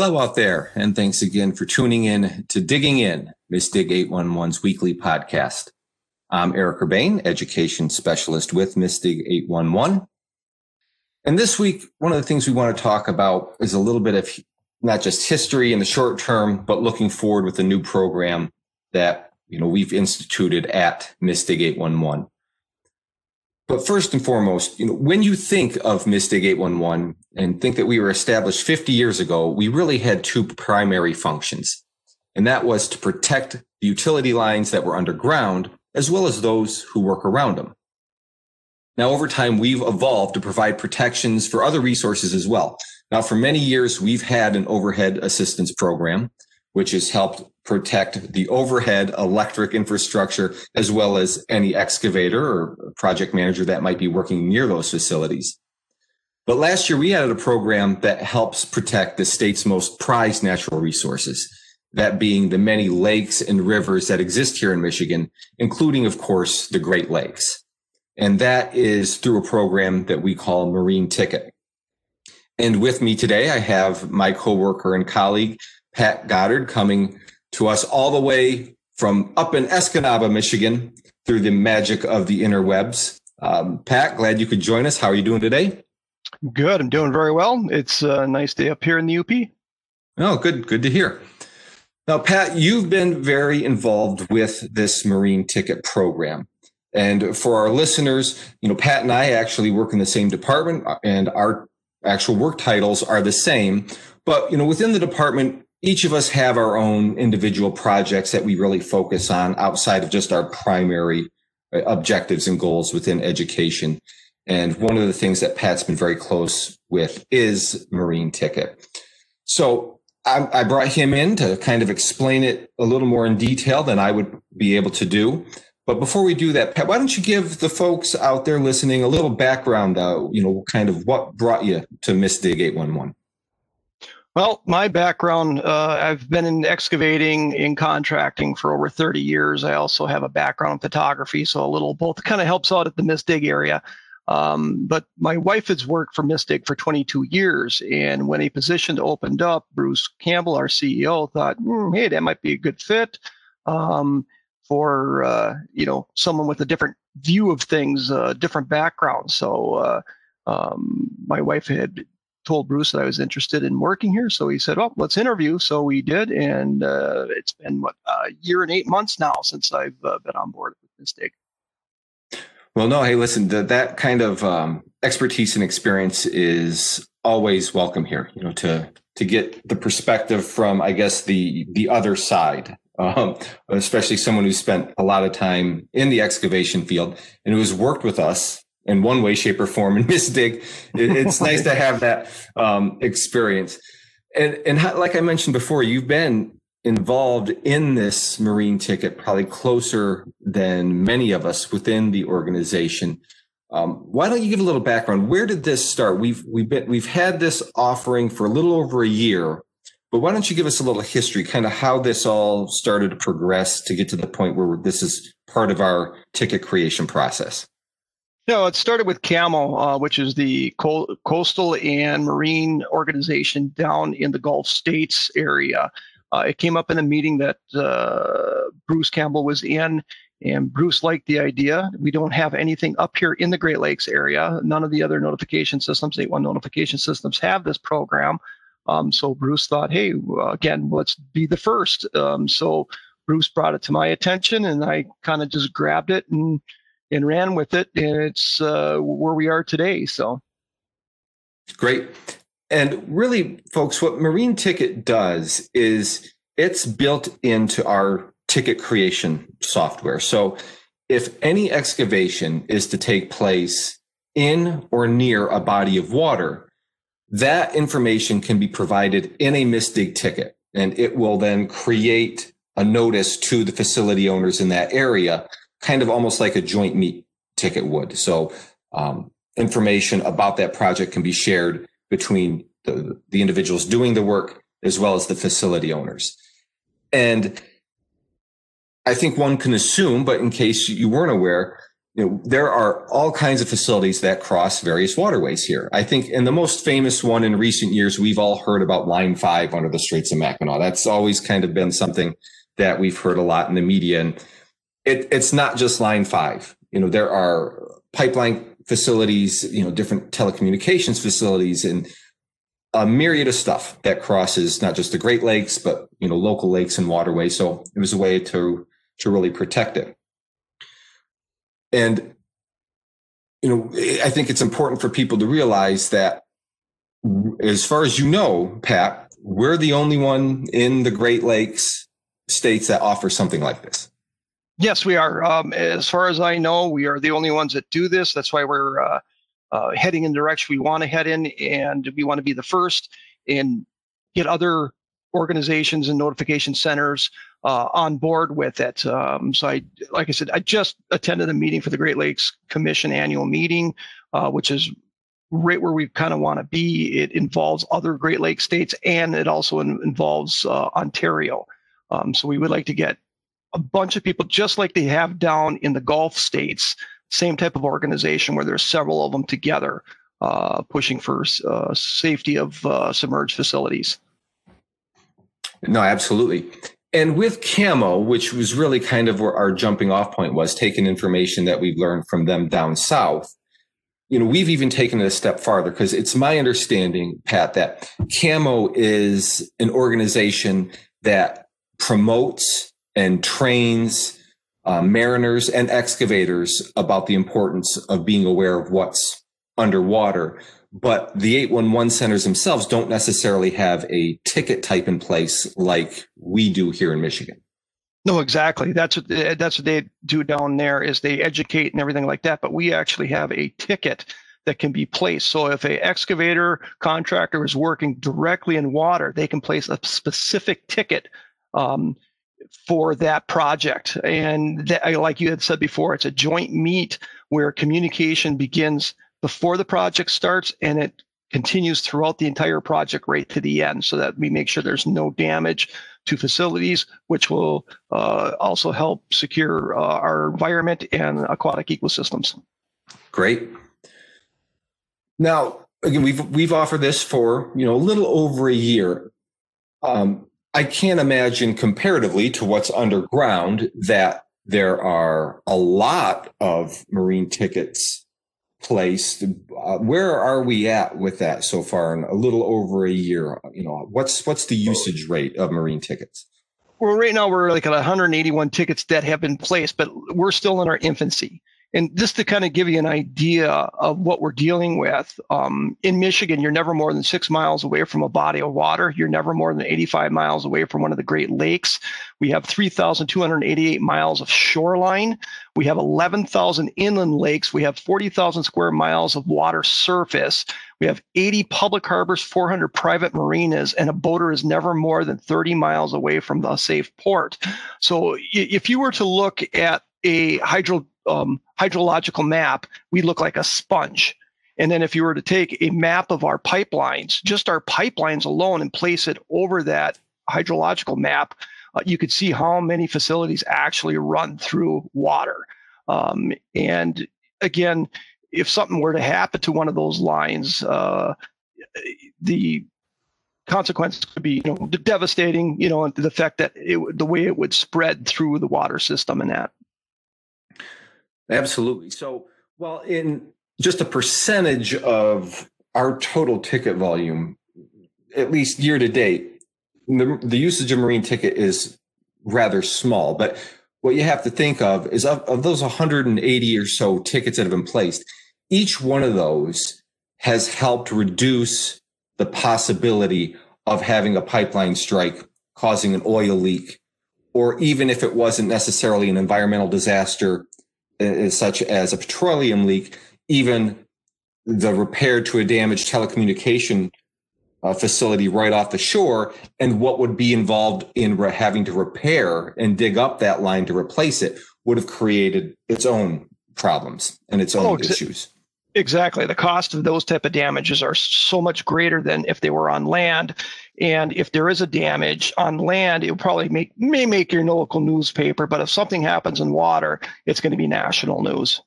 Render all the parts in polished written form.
Hello out there, and thanks again for tuning in to Digging In, MISS DIG 811's weekly podcast. I'm Eric Urbane, Education Specialist with MISS DIG 811. And this week, one of the things we want to talk about is a little bit of not just history in the short term, but looking forward with a new program that we've instituted at MISS DIG 811. But first and foremost, when you think of MISS DIG 811 and think that we were established 50 years ago, we really had two primary functions, and that was to protect the utility lines that were underground, as well as those who work around them. Now, over time, we've evolved to provide protections for other resources as well. Now, for many years, we've had an overhead assistance program, which has helped protect the overhead electric infrastructure, as well as any excavator or project manager that might be working near those facilities. But last year, we added a program that helps protect the state's most prized natural resources, that being the many lakes and rivers that exist here in Michigan, including, of course, the Great Lakes. And that is through a program that we call Marine Ticket. And with me today, I have my coworker and colleague, Pat Goddard, coming to us all the way from up in Escanaba, Michigan, through the magic of the interwebs. Pat, glad you could join us. How are you doing today? Good. I'm doing very well. It's a nice day up here in the UP. Oh, good. Good to hear. Now, Pat, you've been very involved with this Marine Ticket program. And for our listeners, Pat and I actually work in the same department, and our actual work titles are the same. But, within the department, each of us have our own individual projects that we really focus on outside of just our primary objectives and goals within education. And one of the things that Pat's been very close with is Marine Ticket. So I brought him in to kind of explain it a little more in detail than I would be able to do. But before we do that, Pat, why don't you give the folks out there listening a little background, kind of what brought you to MISS DIG 811? Well, my background, I've been in excavating and contracting for over 30 years. I also have a background in photography, so a little both kind of helps out at the MISS DIG area. But my wife has worked for MISS DIG for 22 years, and when a position opened up, Bruce Campbell, our CEO, thought, hey, that might be a good fit for someone with a different view of things, different background. So my wife had told Bruce that I was interested in working here. So he said, well, let's interview. So we did. And it's been, a year and 8 months now since I've been on board with MISS DIG. Well, no, hey, listen, that kind of expertise and experience is always welcome here, to get the perspective from, I guess, the other side, especially someone who spent a lot of time in the excavation field and who has worked with us in one way, shape, or form in MISS DIG. It's nice to have that experience. And how, like I mentioned before, you've been involved in this Marine Ticket probably closer than many of us within the organization. Why don't you give a little background? Where did this start? We've had this offering for a little over a year, but why don't you give us a little history, kind of how this all started to progress to get to the point where this is part of our ticket creation process? No, it started with CAMO, which is the coastal and marine organization down in the Gulf States area. It came up in a meeting that Bruce Campbell was in, and Bruce liked the idea. We don't have anything up here in the Great Lakes area. None of the other notification systems, 811 notification systems, have this program. So Bruce thought, hey, again, let's be the first. So Bruce brought it to my attention, and I kind of just grabbed it and ran with it, and it's where we are today. So great. And really, folks, what Marine Ticket does is it's built into our ticket creation software. So if any excavation is to take place in or near a body of water, that information can be provided in a MISS DIG ticket, and it will then create a notice to the facility owners in that area, kind of almost like a joint meet ticket would. So information about that project can be shared between the individuals doing the work as well as the facility owners. And I think one can assume, but in case you weren't aware, you know, there are all kinds of facilities that cross various waterways here. I think, and the most famous one in recent years, we've all heard about Line 5 under the Straits of Mackinac. That's always kind of been something that we've heard a lot in the media. And it's not just Line 5. You know, there are pipeline facilities, you know, different telecommunications facilities, and a myriad of stuff that crosses not just the Great Lakes, but, you know, local lakes and waterways. So it was a way to really protect it. And, you know, I think it's important for people to realize that, as far as you know, Pat, we're the only one in the Great Lakes states that offers something like this. Yes, we are. As far as I know, we are the only ones that do this. That's why we're heading in the direction we want to head in, and we want to be the first and get other organizations and notification centers on board with it. So like I said, I just attended a meeting for the Great Lakes Commission annual meeting, which is right where we kind of want to be. It involves other Great Lakes states, and it also involves Ontario. So we would like to get a bunch of people, just like they have down in the Gulf states, same type of organization where there's several of them together pushing for safety of submerged facilities. No, absolutely. And with CAMO, which was really kind of where our jumping off point was, taking information that we've learned from them down south, you know, we've even taken it a step farther, because it's my understanding, Pat, that CAMO is an organization that promotes and trains mariners and excavators about the importance of being aware of what's underwater. But the 811 centers themselves don't necessarily have a ticket type in place like we do here in Michigan. No, exactly. That's what they do down there, is they educate and everything like that. But we actually have a ticket that can be placed. So if a excavator contractor is working directly in water, they can place a specific ticket for that project. And that, like you had said before, it's a joint meet where communication begins before the project starts, and it continues throughout the entire project right to the end, so that we make sure there's no damage to facilities, which will also help secure our environment and aquatic ecosystems. Great. Now, again, we've offered this for, you know, a little over a year. I can't imagine, comparatively to what's underground, that there are a lot of marine tickets placed. Where are we at with that so far in a little over a year? You know, what's the usage rate of marine tickets? Well, right now we're like at 181 tickets that have been placed, but we're still in our infancy. And just to kind of give you an idea of what we're dealing with, in Michigan, you're never more than 6 miles away from a body of water. You're never more than 85 miles away from one of the Great Lakes. We have 3,288 miles of shoreline. We have 11,000 inland lakes. We have 40,000 square miles of water surface. We have 80 public harbors, 400 private marinas, and a boater is never more than 30 miles away from a safe port. So if you were to look at a hydrological map, we look like a sponge. And then if you were to take a map of our pipelines, just our pipelines alone, and place it over that hydrological map, you could see how many facilities actually run through water. And again, if something were to happen to one of those lines, the consequence could be, you know, devastating, you know, and the effect that the way it would spread through the water system and that. Absolutely. So, well, in just a percentage of our total ticket volume, at least year to date, the usage of marine ticket is rather small. But what you have to think of is of those 180 or so tickets that have been placed, each one of those has helped reduce the possibility of having a pipeline strike causing an oil leak, or even if it wasn't necessarily an environmental disaster, such as a petroleum leak, even the repair to a damaged telecommunication facility right off the shore, and what would be involved in having to repair and dig up that line to replace it would have created its own problems and its own issues. Exactly. The cost of those type of damages are so much greater than if they were on land. And if there is a damage on land, it will probably may make your local newspaper. But if something happens in water, it's going to be national news.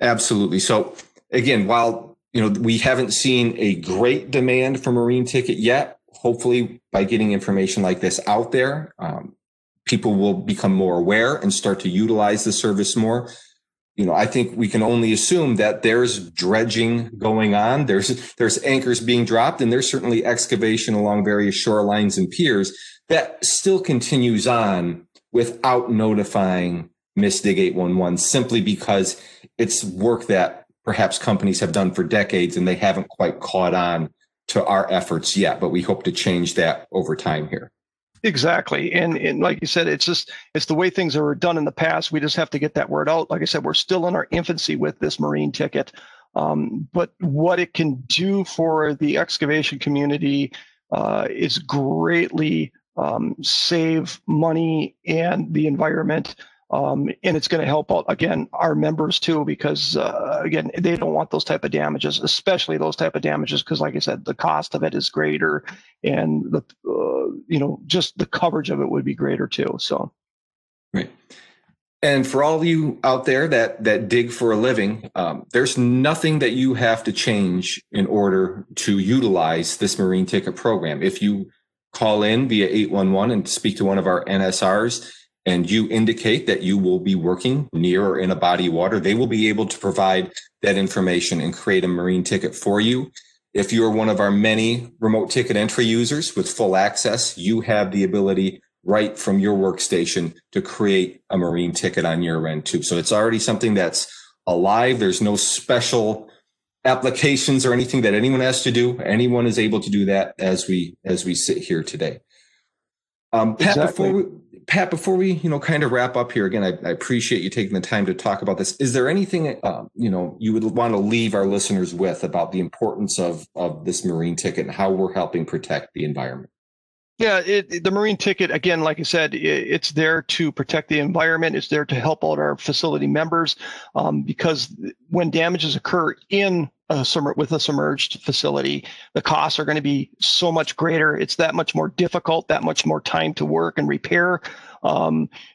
Absolutely. So again, while, you know, we haven't seen a great demand for Marine Ticket yet, hopefully by getting information like this out there, people will become more aware and start to utilize the service more. You know, I think we can only assume that there's dredging going on. There's anchors being dropped, and there's certainly excavation along various shorelines and piers that still continues on without notifying MISS DIG 811, simply because it's work that perhaps companies have done for decades and they haven't quite caught on to our efforts yet. But we hope to change that over time here. Exactly. And like you said, it's the way things are done in the past. We just have to get that word out. Like I said, we're still in our infancy with this Marine Ticket, but what it can do for the excavation community is greatly save money and the environment. And it's going to help out, again, our members too, because again, they don't want those type of damages, especially those type of damages, because like I said, the cost of it is greater, and the you know, just the coverage of it would be greater too. So, right. And for all of you out there that dig for a living, there's nothing that you have to change in order to utilize this Marine Ticket program. If you call in via 811 and speak to one of our NSRs, and you indicate that you will be working near or in a body of water, they will be able to provide that information and create a Marine Ticket for you. If you're one of our many remote ticket entry users with full access, you have the ability right from your workstation to create a Marine Ticket on your end too. So it's already something that's alive. There's no special applications or anything that anyone has to do. Anyone is able to do that as we sit here today. Pat, exactly. Before we, you know, kind of wrap up here, again, I appreciate you taking the time to talk about this. Is there anything, you know, you would want to leave our listeners with about the importance of this Marine Ticket and how we're helping protect the environment? Yeah, the Marine Ticket, again, like I said, it's there to protect the environment. It's there to help out our facility members, because when damages occur in with a submerged facility, the costs are going to be so much greater. It's that much more difficult, that much more time to work and repair.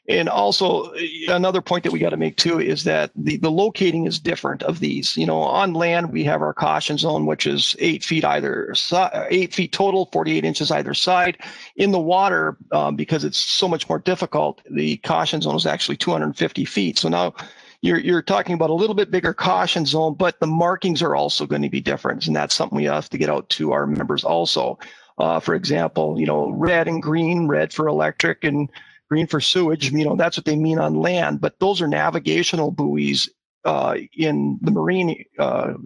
And also another point that we got to make too is that the locating is different of these. You know, on land we have our caution zone, which is 8 feet either side, 8 feet total, 48 inches either side. In the water, because it's so much more difficult, the caution zone is actually 250 feet. So now you're talking about a little bit bigger caution zone, but the markings are also going to be different. And that's something we have to get out to our members also. For example, you know, red and green, red for electric and green for sewage, you know, that's what they mean on land. But those are navigational buoys in the marine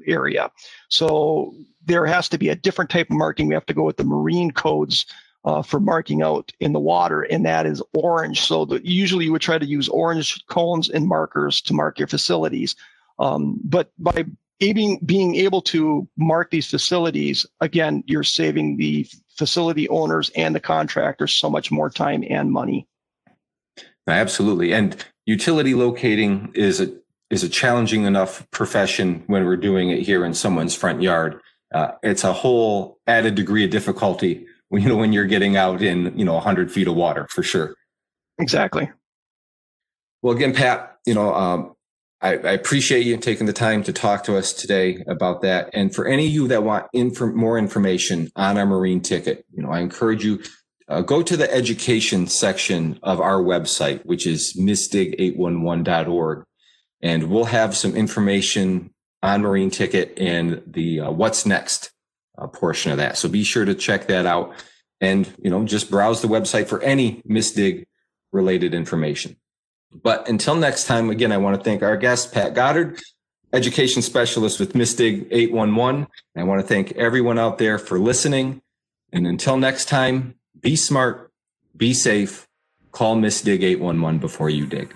area. So there has to be a different type of marking. We have to go with the marine codes for marking out in the water, and that is orange. So usually you would try to use orange cones and markers to mark your facilities. But by being able to mark these facilities, again, you're saving the facility owners and the contractors so much more time and money. Absolutely. And utility locating is a challenging enough profession when we're doing it here in someone's front yard. It's a whole added degree of difficulty when you're getting out in, 100 feet of water, for sure. Exactly. Well, again, Pat, I appreciate you taking the time to talk to us today about that. And for any of you that want more information on our Marine Ticket, I encourage you, go to the education section of our website, which is missdig811.org. And we'll have some information on Marine Ticket and the what's next portion of that. So be sure to check that out and, just browse the website for any MISS DIG related information. But until next time, again, I want to thank our guest, Pat Goddard, education specialist with MISS DIG 811. And I want to thank everyone out there for listening. And until next time, be smart, be safe, call MISS DIG 811 before you dig.